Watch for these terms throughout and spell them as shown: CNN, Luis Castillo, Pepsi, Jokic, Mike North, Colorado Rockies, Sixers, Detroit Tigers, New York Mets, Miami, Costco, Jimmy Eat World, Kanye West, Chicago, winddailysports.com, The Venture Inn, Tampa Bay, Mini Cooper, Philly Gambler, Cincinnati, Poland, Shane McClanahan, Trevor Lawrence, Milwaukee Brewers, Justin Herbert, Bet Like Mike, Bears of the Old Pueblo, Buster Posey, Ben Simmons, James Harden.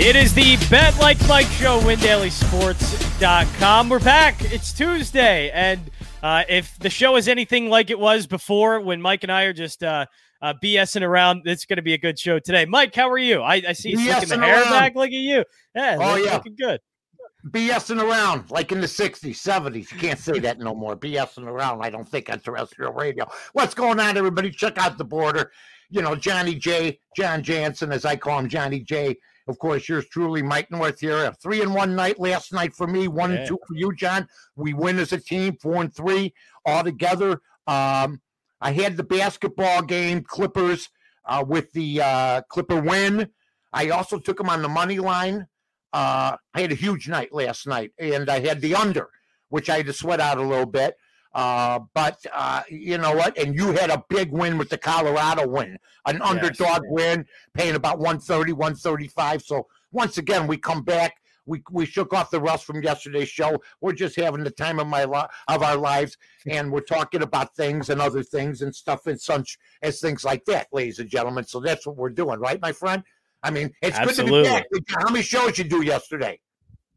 It is the Bet Like Mike show, winddailysports.com. We're back. It's Tuesday, and if the show is anything like it was before when Mike and I are just BSing around, it's going to be a good show today. Mike, how are you? I see you sticking the hair back. Look at you. Yeah, oh, yeah. Looking good. BSing around, like in the 60s, 70s. You can't say that no more. BSing around, I don't think, on terrestrial radio. What's going on, everybody? Check out The Border. You know, Johnny J, John Jansen, as I call him, Johnny J. Of course, yours truly, Mike North here. A 3-1 night last night for me, 1-2 for you, John. We win as a team, 4-3 all together. I had the basketball game, Clippers, with the Clipper win. I also took them on the money line. I had a huge night last night, and I had the under, which I had to sweat out a little bit. But you know what? And you had a big win with the Colorado win, an underdog win, paying about 130, 135. So once again, we come back. We shook off the rust from yesterday's show. We're just having the time of our lives, and we're talking about things and other things and stuff and such as things like that, ladies and gentlemen. So that's what we're doing, right, my friend? I mean, it's absolutely good to be back. How many shows did you do yesterday?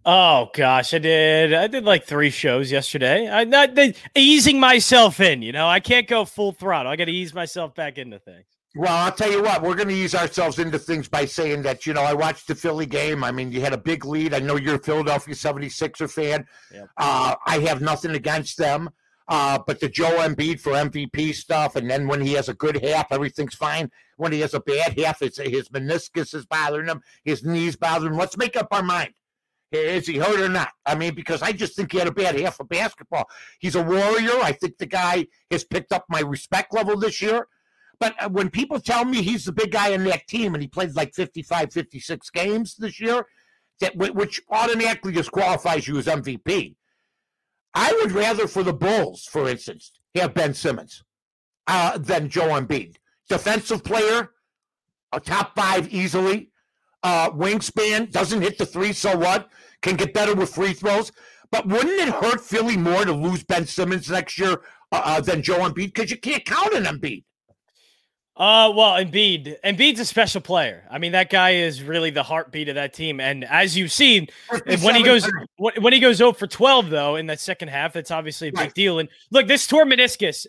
Oh gosh, I did like 3 shows yesterday. I'm not easing myself in, you know. I can't go full throttle. I got to ease myself back into things. Well, I'll tell you what, we're going to ease ourselves into things by saying that, you know, I watched the Philly game. I mean, you had a big lead. I know you're a Philadelphia 76er fan. Yep. I have nothing against them. But the Joe Embiid for MVP stuff, and then when he has a good half, everything's fine. When he has a bad half, it's his meniscus is bothering him, his knees bothering him. Let's make up our mind. Is he hurt or not? I mean, because I just think he had a bad half of basketball. He's a warrior. I think the guy has picked up my respect level this year. But when people tell me he's the big guy in that team, and he played like 55, 56 games this year, that which automatically disqualifies you as MVP. I would rather for the Bulls, for instance, have Ben Simmons than Joe Embiid. Defensive player, a top 5 easily. Wingspan, doesn't hit the 3, so what? Can get better with free throws. But wouldn't it hurt Philly more to lose Ben Simmons next year than Joe Embiid? Because you can't count on Embiid. Well, Embiid's a special player. I mean, that guy is really the heartbeat of that team. And as you've seen, when he goes 0 for 12, though, in that second half, that's obviously a big deal. And look, this torn meniscus,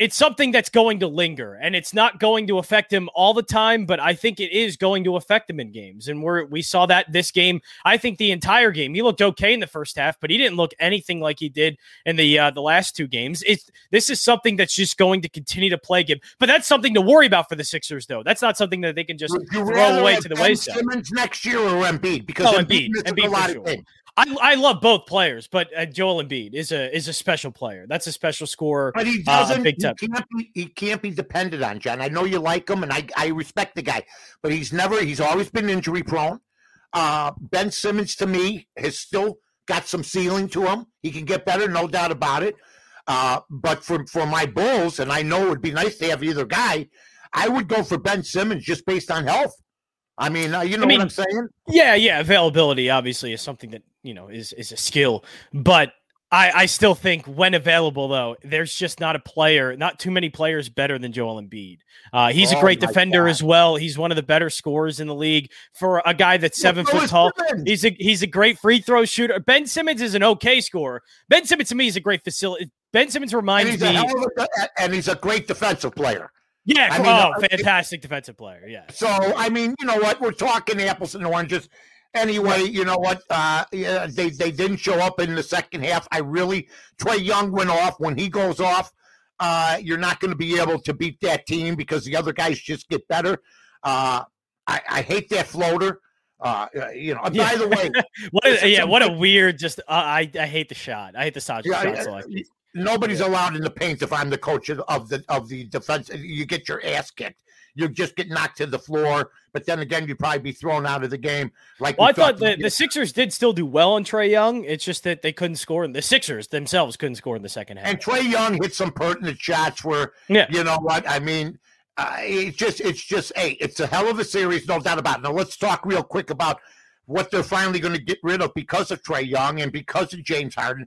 it's something that's going to linger, and it's not going to affect him all the time, but I think it is going to affect him in games. And we saw that this game. I think the entire game, he looked okay in the first half, but he didn't look anything like he did in the last 2 games. This is something that's just going to continue to plague him, but that's something to worry about for the Sixers, though. That's not something that they can just throw away to the wayside. Simmons next year or Embiid? Because Embiid a lot of things. I love both players, but Joel Embiid is a special player. That's a special scorer. But he doesn't. He can't be depended on, John. I know you like him, and I respect the guy, but he's always been injury prone. Ben Simmons, to me, has still got some ceiling to him. He can get better, no doubt about it. But for my Bulls, and I know it would be nice to have either guy, I would go for Ben Simmons just based on health. I mean, what I'm saying? Yeah. Availability, obviously, is something that, you know, is a skill. But I still think when available, though, there's just not too many players better than Joel Embiid. He's a great defender as well. He's one of the better scorers in the league for a guy that's 7 foot tall. He's a great free throw shooter. Ben Simmons is an okay scorer. Ben Simmons, to me, is a great facility. Ben Simmons reminds me. And he's a great defensive player. Yeah, fantastic defensive player, yeah. So, I mean, you know what? We're talking apples and oranges. Anyway, you know what? They didn't show up in the second half. Trae Young went off. When he goes off, you're not going to be able to beat that team because the other guys just get better. I hate that floater. By the way. I hate the shot. I hate the shot. Nobody's allowed in the paint if I'm the coach of the defense. You get your ass kicked. You just get knocked to the floor. But then again, you'd probably be thrown out of the game. I thought the Sixers did still do well on Trae Young. It's just that they couldn't score. The Sixers themselves couldn't score in the second half. And Trae Young hit some pertinent shots where, you know what, I mean, it's a hell of a series, no doubt about it. Now, let's talk real quick about what they're finally going to get rid of because of Trae Young and because of James Harden.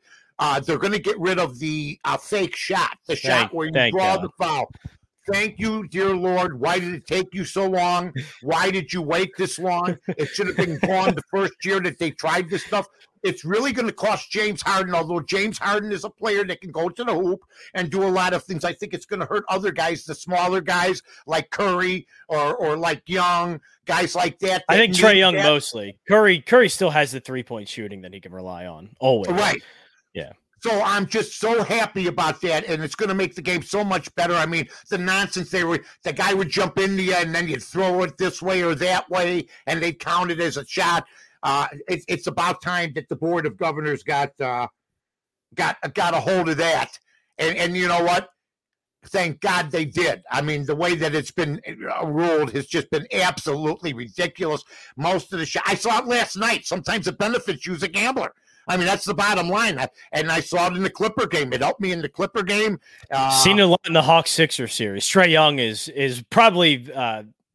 They're going to get rid of the fake shot, the shot where you draw the foul. Thank you, dear Lord. Why did it take you so long? Why did you wait this long? It should have been gone the first year that they tried this stuff. It's really going to cost James Harden, although James Harden is a player that can go to the hoop and do a lot of things. I think it's going to hurt other guys, the smaller guys like Curry or like Young, guys like that. I think Trae Young mostly. Curry still has the three-point shooting that he can rely on always. Right. Yeah. So I'm just so happy about that, and it's going to make the game so much better. I mean, the nonsense the guy would jump into you, and then you'd throw it this way or that way, and they'd count it as a shot. It's about time that the Board of Governors got a hold of that. And you know what? Thank God they did. I mean, the way that it's been ruled has just been absolutely ridiculous. Most of the shot I saw it last night. Sometimes it benefits you as a gambler. I mean, that's the bottom line. And I saw it in the Clipper game. It helped me in the Clipper game. Seen it a lot in the Hawks-Sixers series. Trae Young is probably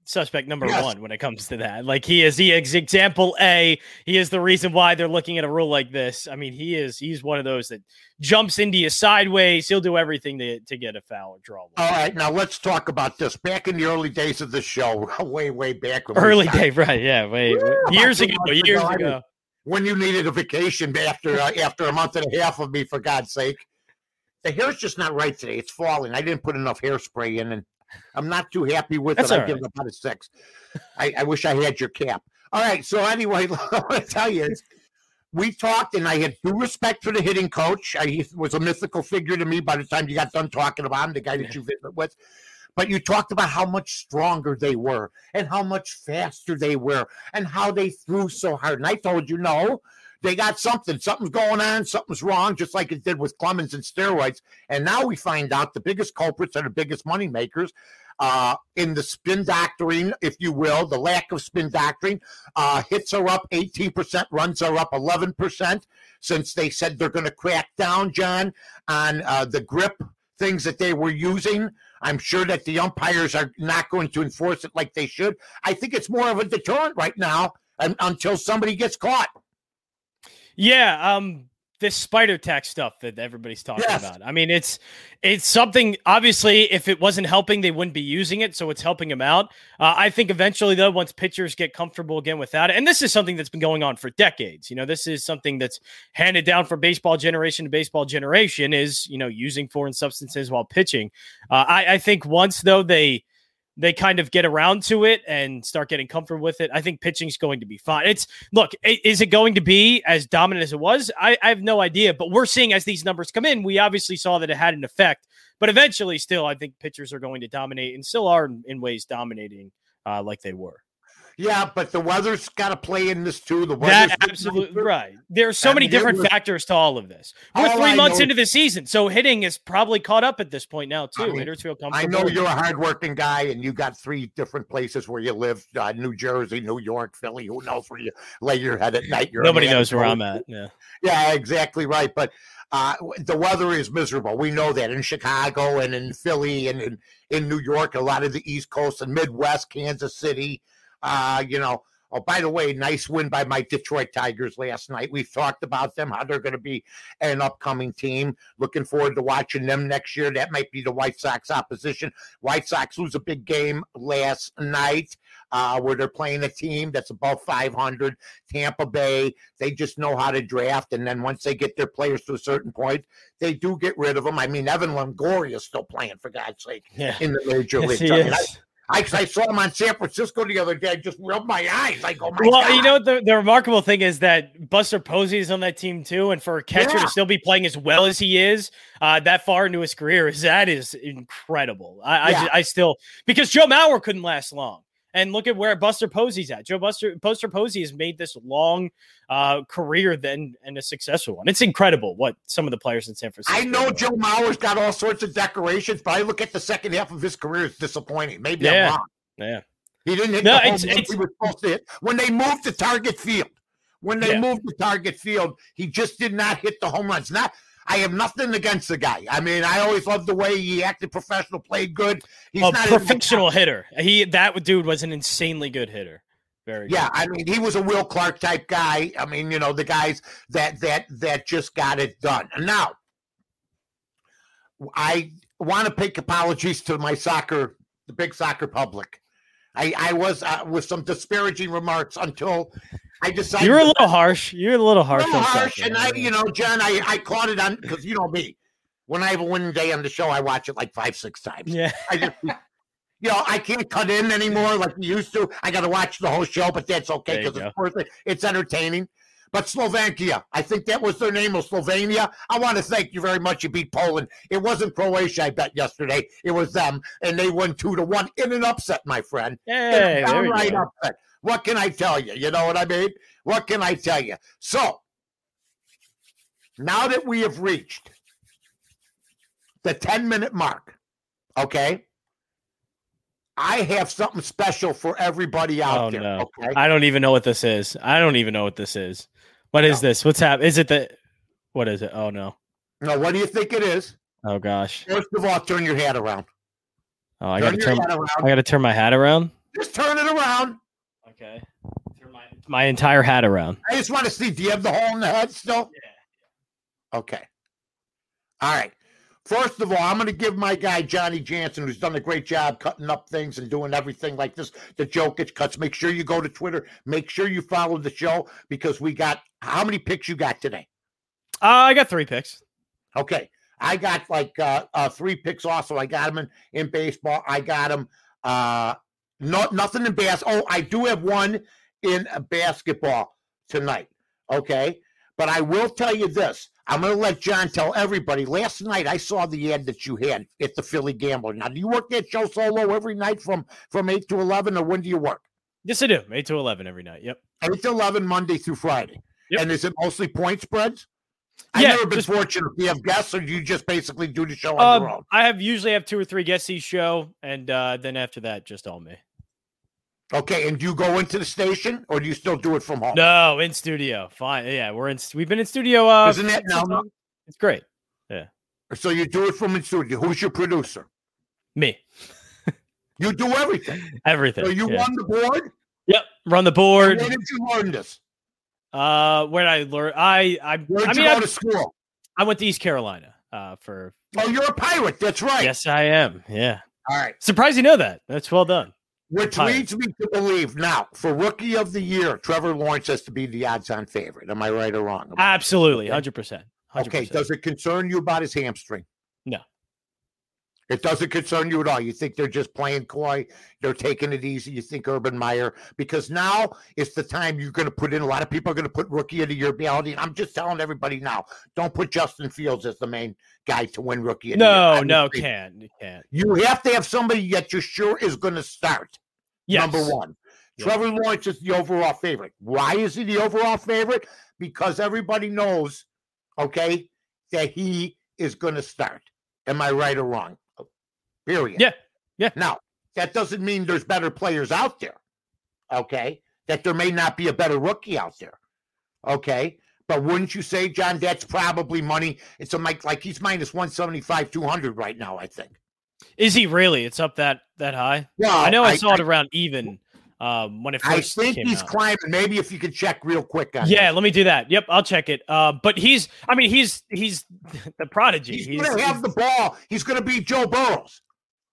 suspect number one when it comes to that. Like, he is example A. He is the reason why they're looking at a rule like this. I mean, he's one of those that jumps into you sideways. He'll do everything to get a foul or draw. All right, now let's talk about this. Back in the early days of the show, way back. Early day, right, yeah. Years ago. When you needed a vacation after a month and a half of me, for God's sake. The hair's just not right today. It's falling. I didn't put enough hairspray in, and I'm not too happy with it. I give it about a 6. I wish I had your cap. All right, so anyway, I want to tell you, we talked, and I had due respect for the hitting coach. He was a mythical figure to me by the time you got done talking about him, the guy that you visit with. But you talked about how much stronger they were and how much faster they were and how they threw so hard. And I told you, no, they got something. Something's going on. Something's wrong, just like it did with Clemens and steroids. And now we find out the biggest culprits are the biggest moneymakers in the spin doctrine, if you will, the lack of spin doctrine. Hits are up 18%. Runs are up 11% since they said they're going to crack down, John, on the grip things that they were using. I'm sure that the umpires are not going to enforce it like they should. I think it's more of a deterrent right now until somebody gets caught. Yeah, this spider tech stuff that everybody's talking about. I mean, it's something, obviously, if it wasn't helping, they wouldn't be using it, so it's helping them out. I think eventually, though, once pitchers get comfortable again without it, and this is something that's been going on for decades. You know, this is something that's handed down from baseball generation to baseball generation is, you know, using foreign substances while pitching. I think once, though, they kind of get around to it and start getting comfortable with it, I think pitching's going to be fine. Is it going to be as dominant as it was? I have no idea, but we're seeing as these numbers come in, we obviously saw that it had an effect, but eventually still, I think pitchers are going to dominate and still are in ways dominating like they were. Yeah, but the weather's got to play in this too. That's absolutely right. There are so many different factors to all of this. We're 3 months into the season, so hitting is probably caught up at this point now too. Hitters feel comfortable. I know you're a hardworking guy, and you got 3 different places where you live: New Jersey, New York, Philly. Who knows where you lay your head at night? Nobody knows where I'm at. Yeah, exactly right. But the weather is miserable. We know that in Chicago and in Philly and in New York, a lot of the East Coast and Midwest, Kansas City. Oh, by the way, nice win by my Detroit Tigers last night. We've talked about them, how they're going to be an upcoming team. Looking forward to watching them next year. That might be the White Sox opposition. White Sox lose a big game last night where they're playing a team that's above 500. Tampa Bay, they just know how to draft. And then once they get their players to a certain point, they do get rid of them. I mean, Evan Longoria is still playing, for God's sake, in the major leagues. I saw him on San Francisco the other day. I just rubbed my eyes. I go, God. You know, the remarkable thing is that Buster Posey is on that team too. And for a catcher to still be playing as well as he is that far into his career, that is incredible. Because Joe Mauer couldn't last long. And look at where Buster Posey's at. Buster Posey has made this long career and a successful one. It's incredible what some of the players in San Francisco. I know Joe Mauer's got all sorts of decorations, but I look at the second half of his career as disappointing. Maybe I'm wrong. Yeah. He didn't hit the home run he was supposed to hit. When they moved to Target Field, he just did not hit the home runs. I have nothing against the guy. I mean, I always loved the way he acted professional, played good. He's not a professional hitter. That dude was an insanely good hitter. Very good. Yeah, I mean, he was a Will Clark type guy. I mean, you know, the guys that just got it done. And now, I want to make apologies to my soccer, the big soccer public. I was with some disparaging remarks until I decided. You were a little harsh. You were a little harsh. And I, you know, John, I caught it on, because you know me. When I have a winning day on the show, I watch it like 5-6 times. Yeah. I just, you know, I can't cut in anymore like we used to. I got to watch the whole show, but that's okay because it's worth it. It's entertaining. But Slovakia, I think that was their name, was Slovenia. I want to thank you very much. You beat Poland. It wasn't Croatia, I bet, yesterday. It was them, and they won 2-1 in an upset, my friend. Hey, downright upset. What can I tell you? You know what I mean? What can I tell you? So, now that we have reached the 10-minute mark, okay, I have something special for everybody out there. No. Okay? I don't even know what this is. What is this? What's happening? Is it the – what is it? Oh, no. No, what do you think it is? Oh, gosh. First of all, turn your hat around. Oh, I got to turn my hat around? Just turn it around. Okay. Turn my entire hat around. I just want to see. Do you have the hole in the head still? Yeah. Okay. All right. First of all, I'm going to give my guy, Johnny Jansen, who's done a great job cutting up things and doing everything like this, the Jokic cuts. Make sure you go to Twitter. Make sure you follow the show because we got – how many picks you got today? I got 3 picks. Okay. I got like 3 picks also. I got them in baseball. I got them nothing in basketball. Oh, I do have one in basketball tonight, okay? But I will tell you this. I'm going to let John tell everybody. Last night, I saw the ad that you had at the Philly Gambler. Now, do you work that show solo every night from 8 to 11, or when do you work? Yes, I do. 8 to 11 every night, yep. 8 to 11, Monday through Friday. Yep. And is it mostly point spreads? I've never been fortunate. Do you have guests, or do you just basically do the show on your own? I usually have 2 or 3 guests each show, and then after that, just all me. Okay, and do you go into the station, or do you still do it from home? No, in studio. Fine, yeah, we've been in studio. Isn't that now? It's great. Yeah. So you do it from in studio. Who's your producer? Me. You do everything. Everything. So you run the board. Yep, run the board. And where did you learn this? Where did I learn? Where did you go to school? I went to East Carolina. For. Oh, you're a pirate. That's right. Yes, I am. Yeah. All right. Surprised you know that. That's well done. Which leads me to believe now, for Rookie of the Year, Trevor Lawrence has to be the odds-on favorite. Am I right or wrong? Absolutely, 100%. Okay, does it concern you about his hamstring? No. It doesn't concern you at all. You think they're just playing coy, they're taking it easy, you think Urban Meyer, because now it's the time you're going to put in, a lot of people are going to put Rookie of the Year balloting. I'm just telling everybody now, don't put Justin Fields as the main guy to win Rookie of the Year. No, you can't. You have to have somebody that you're sure is going to start. Yes. Number one, Trevor Lawrence is the overall favorite. Why is he the overall favorite? Because everybody knows, okay, that he is going to start. Am I right or wrong? Period. Yeah. Yeah. Now, that doesn't mean there's better players out there, okay? That there may not be a better rookie out there, okay? But wouldn't you say, John, that's probably money? It's a Mike, like he's minus 175, 200 right now, I think. Is he really? It's up that high? Yeah, I know I saw it around even when it first came out. I think he's climbing. Maybe if you could check real quick on that. Let me do that. Yep, I'll check it. But he's the prodigy. He's going to have the ball. He's going to be Joe Burrow.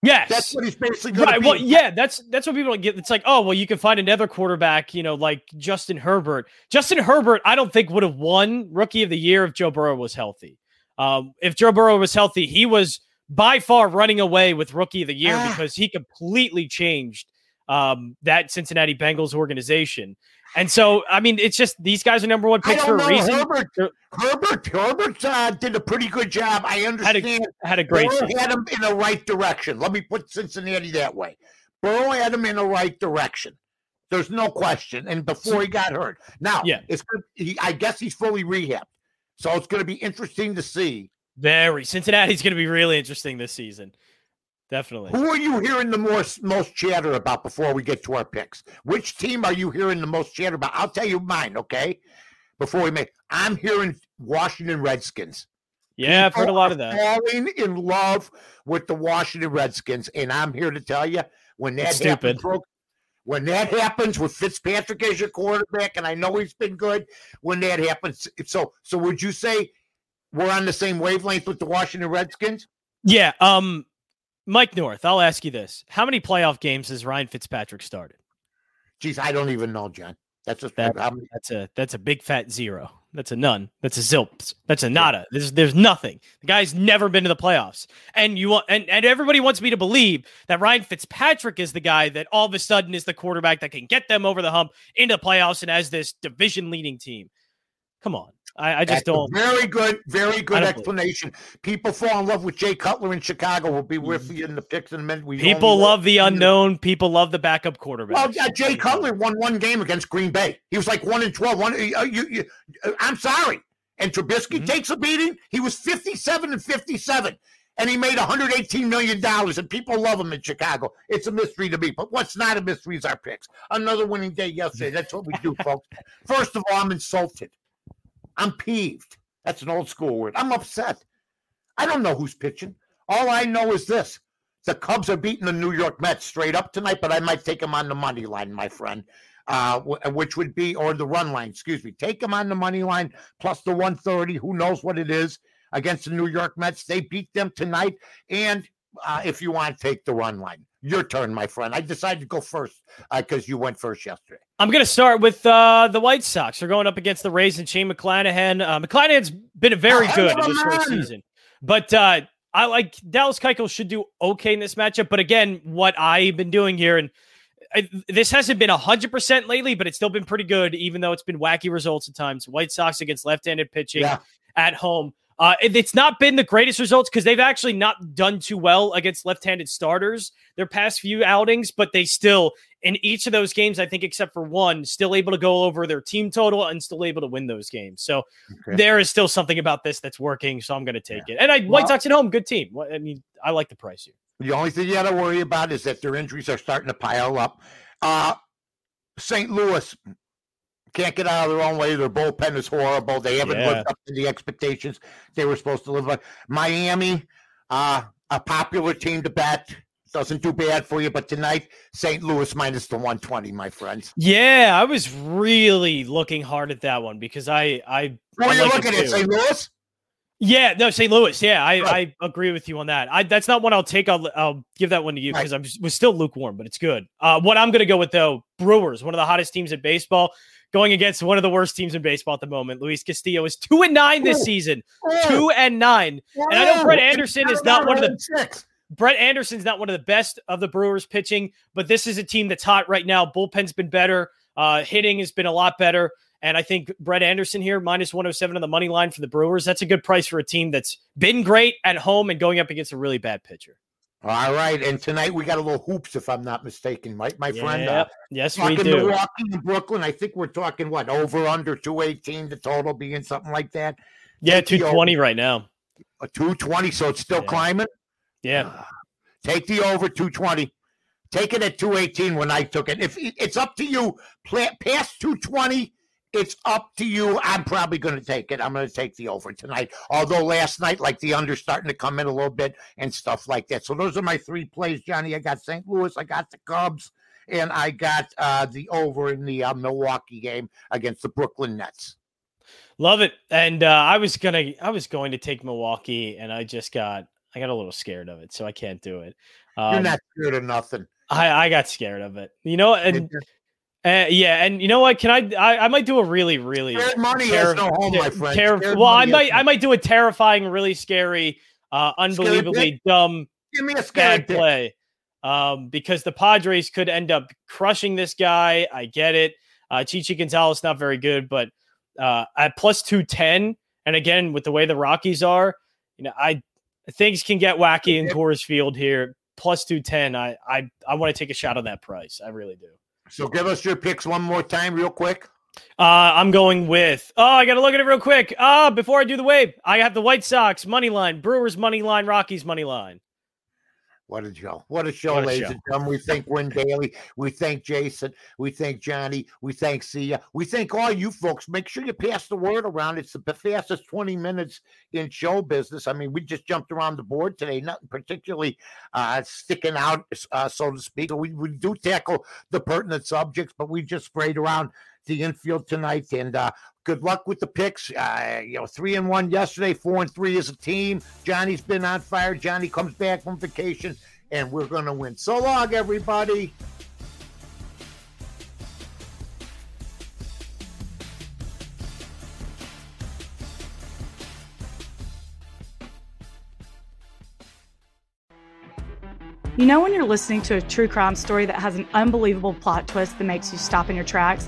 Yes. That's what he's basically going to be. Well, yeah, that's what people get. It's like, oh, well, you can find another quarterback, you know, like Justin Herbert. Justin Herbert, I don't think would have won Rookie of the Year if Joe Burrow was healthy. If Joe Burrow was healthy, he was by far running away with Rookie of the Year because he completely changed that Cincinnati Bengals organization. And so, I mean, it's just these guys are number one picks for a reason. Herbert did a pretty good job. I understand. Had a great Burrow season. Had him in the right direction. Let me put Cincinnati that way. Burrow had him in the right direction. There's no question. And before he got hurt. Now, I guess he's fully rehabbed. So it's going to be interesting to see. Cincinnati's going to be really interesting this season. Definitely. Who are you hearing the most chatter about before we get to our picks? Which team are you hearing the most chatter about? I'll tell you mine, okay? I'm hearing Washington Redskins. Yeah, I've heard a lot of that. Falling in love with the Washington Redskins, and I'm here to tell you when that happens with Fitzpatrick as your quarterback, and I know he's been good, when that happens, so would you say we're on the same wavelength with the Washington Redskins? Yeah. Mike North, I'll ask you this. How many playoff games has Ryan Fitzpatrick started? Geez, I don't even know, John. That's just that's a big fat zero. That's a none. That's a zilps. That's a nada. There's nothing. The guy's never been to the playoffs. And you want, and everybody wants me to believe that Ryan Fitzpatrick is the guy that all of a sudden is the quarterback that can get them over the hump into the playoffs and as this division leading team. Come on. I just don't. Very good explanation. People fall in love with Jay Cutler in Chicago. We'll be with you in the picks in a minute. People love the unknown. People love the backup quarterback. Well, yeah, Jay Cutler won one game against Green Bay. He was like 1-12. I'm sorry. And Trubisky takes a beating. He was 57-57, and he made $118 million. And people love him in Chicago. It's a mystery to me. But what's not a mystery is our picks. Another winning day yesterday. That's what we do, folks. First of all, I'm insulted. I'm peeved. That's an old school word. I'm upset. I don't know who's pitching. All I know is this. The Cubs are beating the New York Mets straight up tonight, but I might take them on the money line, my friend, which would be, or the run line, excuse me. Take them on the money line plus the 130. Who knows what it is against the New York Mets. They beat them tonight. And if you want, take the run line. Your turn, my friend. I decided to go first because you went first yesterday. I'm going to start with the White Sox. They're going up against the Rays and Shane McClanahan. McClanahan's been very good in this whole season. But I like Dallas Keuchel should do okay in this matchup. But again, what I've been doing here, and this hasn't been 100% lately, but it's still been pretty good, even though it's been wacky results at times. White Sox against left-handed pitching at home. It's not been the greatest results because they've actually not done too well against left-handed starters their past few outings, but they still, in each of those games, I think except for one, still able to go over their team total and still able to win those games. So there is still something about this that's working, so I'm going to take it. And White Sox at home, good team. I mean, I like the price here. The only thing you got to worry about is that their injuries are starting to pile up. St. Louis can't get out of their own way. Their bullpen is horrible. They haven't lived up to the expectations they were supposed to live up. Miami, a popular team to bet, doesn't do bad for you. But tonight, St. Louis minus the 120, my friends. Yeah, I was really looking hard at that one because I what are you looking at, St. Louis? Yeah, no, St. Louis. Yeah, I agree with you on that. That's not one I'll take. I'll give that one to you because I was still lukewarm, but it's good. What I'm going to go with, though, Brewers, one of the hottest teams in baseball, going against one of the worst teams in baseball at the moment. Luis Castillo is 2-9 this season. 2-9. And I know Brett Anderson is not one of the Brett Anderson's not one of the best of the Brewers pitching, but this is a team that's hot right now. Bullpen's been better. Hitting has been a lot better. And I think Brett Anderson here, minus 107 on the money line for the Brewers. That's a good price for a team that's been great at home and going up against a really bad pitcher. All right, and tonight we got a little hoops, if I'm not mistaken, right, my friend? Yes, we do. Milwaukee and Brooklyn, I think we're talking, what, over, under 218, the total being something like that? Yeah, take 220 right now. 220, so it's still climbing? Yeah. Take the over 220. Take it at 218 when I took it. If it's up to you. Past 220, it's up to you. I'm probably going to take it. I'm going to take the over tonight. Although last night, like the under starting to come in a little bit and stuff like that. So those are my three plays, Johnny. I got St. Louis, I got the Cubs, and I got the over in the Milwaukee game against the Brooklyn Nets. Love it. And I was going to take Milwaukee, and I got a little scared of it, so I can't do it. You're not scared of nothing. I got scared of it. You know, and. Yeah, and you know what? Can I might do a really money has no home, my friend. Well, I might do a terrifying, really scary, unbelievably dumb bad play, because the Padres could end up crushing this guy. I get it. Chichi Gonzalez not very good, but at plus 210, and again with the way the Rockies are, you know, things can get wacky in Coors Field here. Plus 210, I want to take a shot on that price. I really do. So give us your picks one more time real quick. I'm going with, I got to look at it real quick. Before I do the wave, I have the White Sox money line, Brewers money line, Rockies money line. What a show. What a show, ladies and gentlemen. We thank Win Daily. We thank Jason. We thank Johnny. We thank Sia. We thank all you folks. Make sure you pass the word around. It's the fastest 20 minutes in show business. I mean, we just jumped around the board today. Nothing particularly sticking out, so to speak. We do tackle the pertinent subjects, but we just sprayed around the infield tonight. And good luck with the picks. 3-1 yesterday, 4-3 as a team. Johnny's been on fire. Johnny comes back from vacation, and we're going to win. So long, everybody. You know when you're listening to a true crime story that has an unbelievable plot twist that makes you stop in your tracks?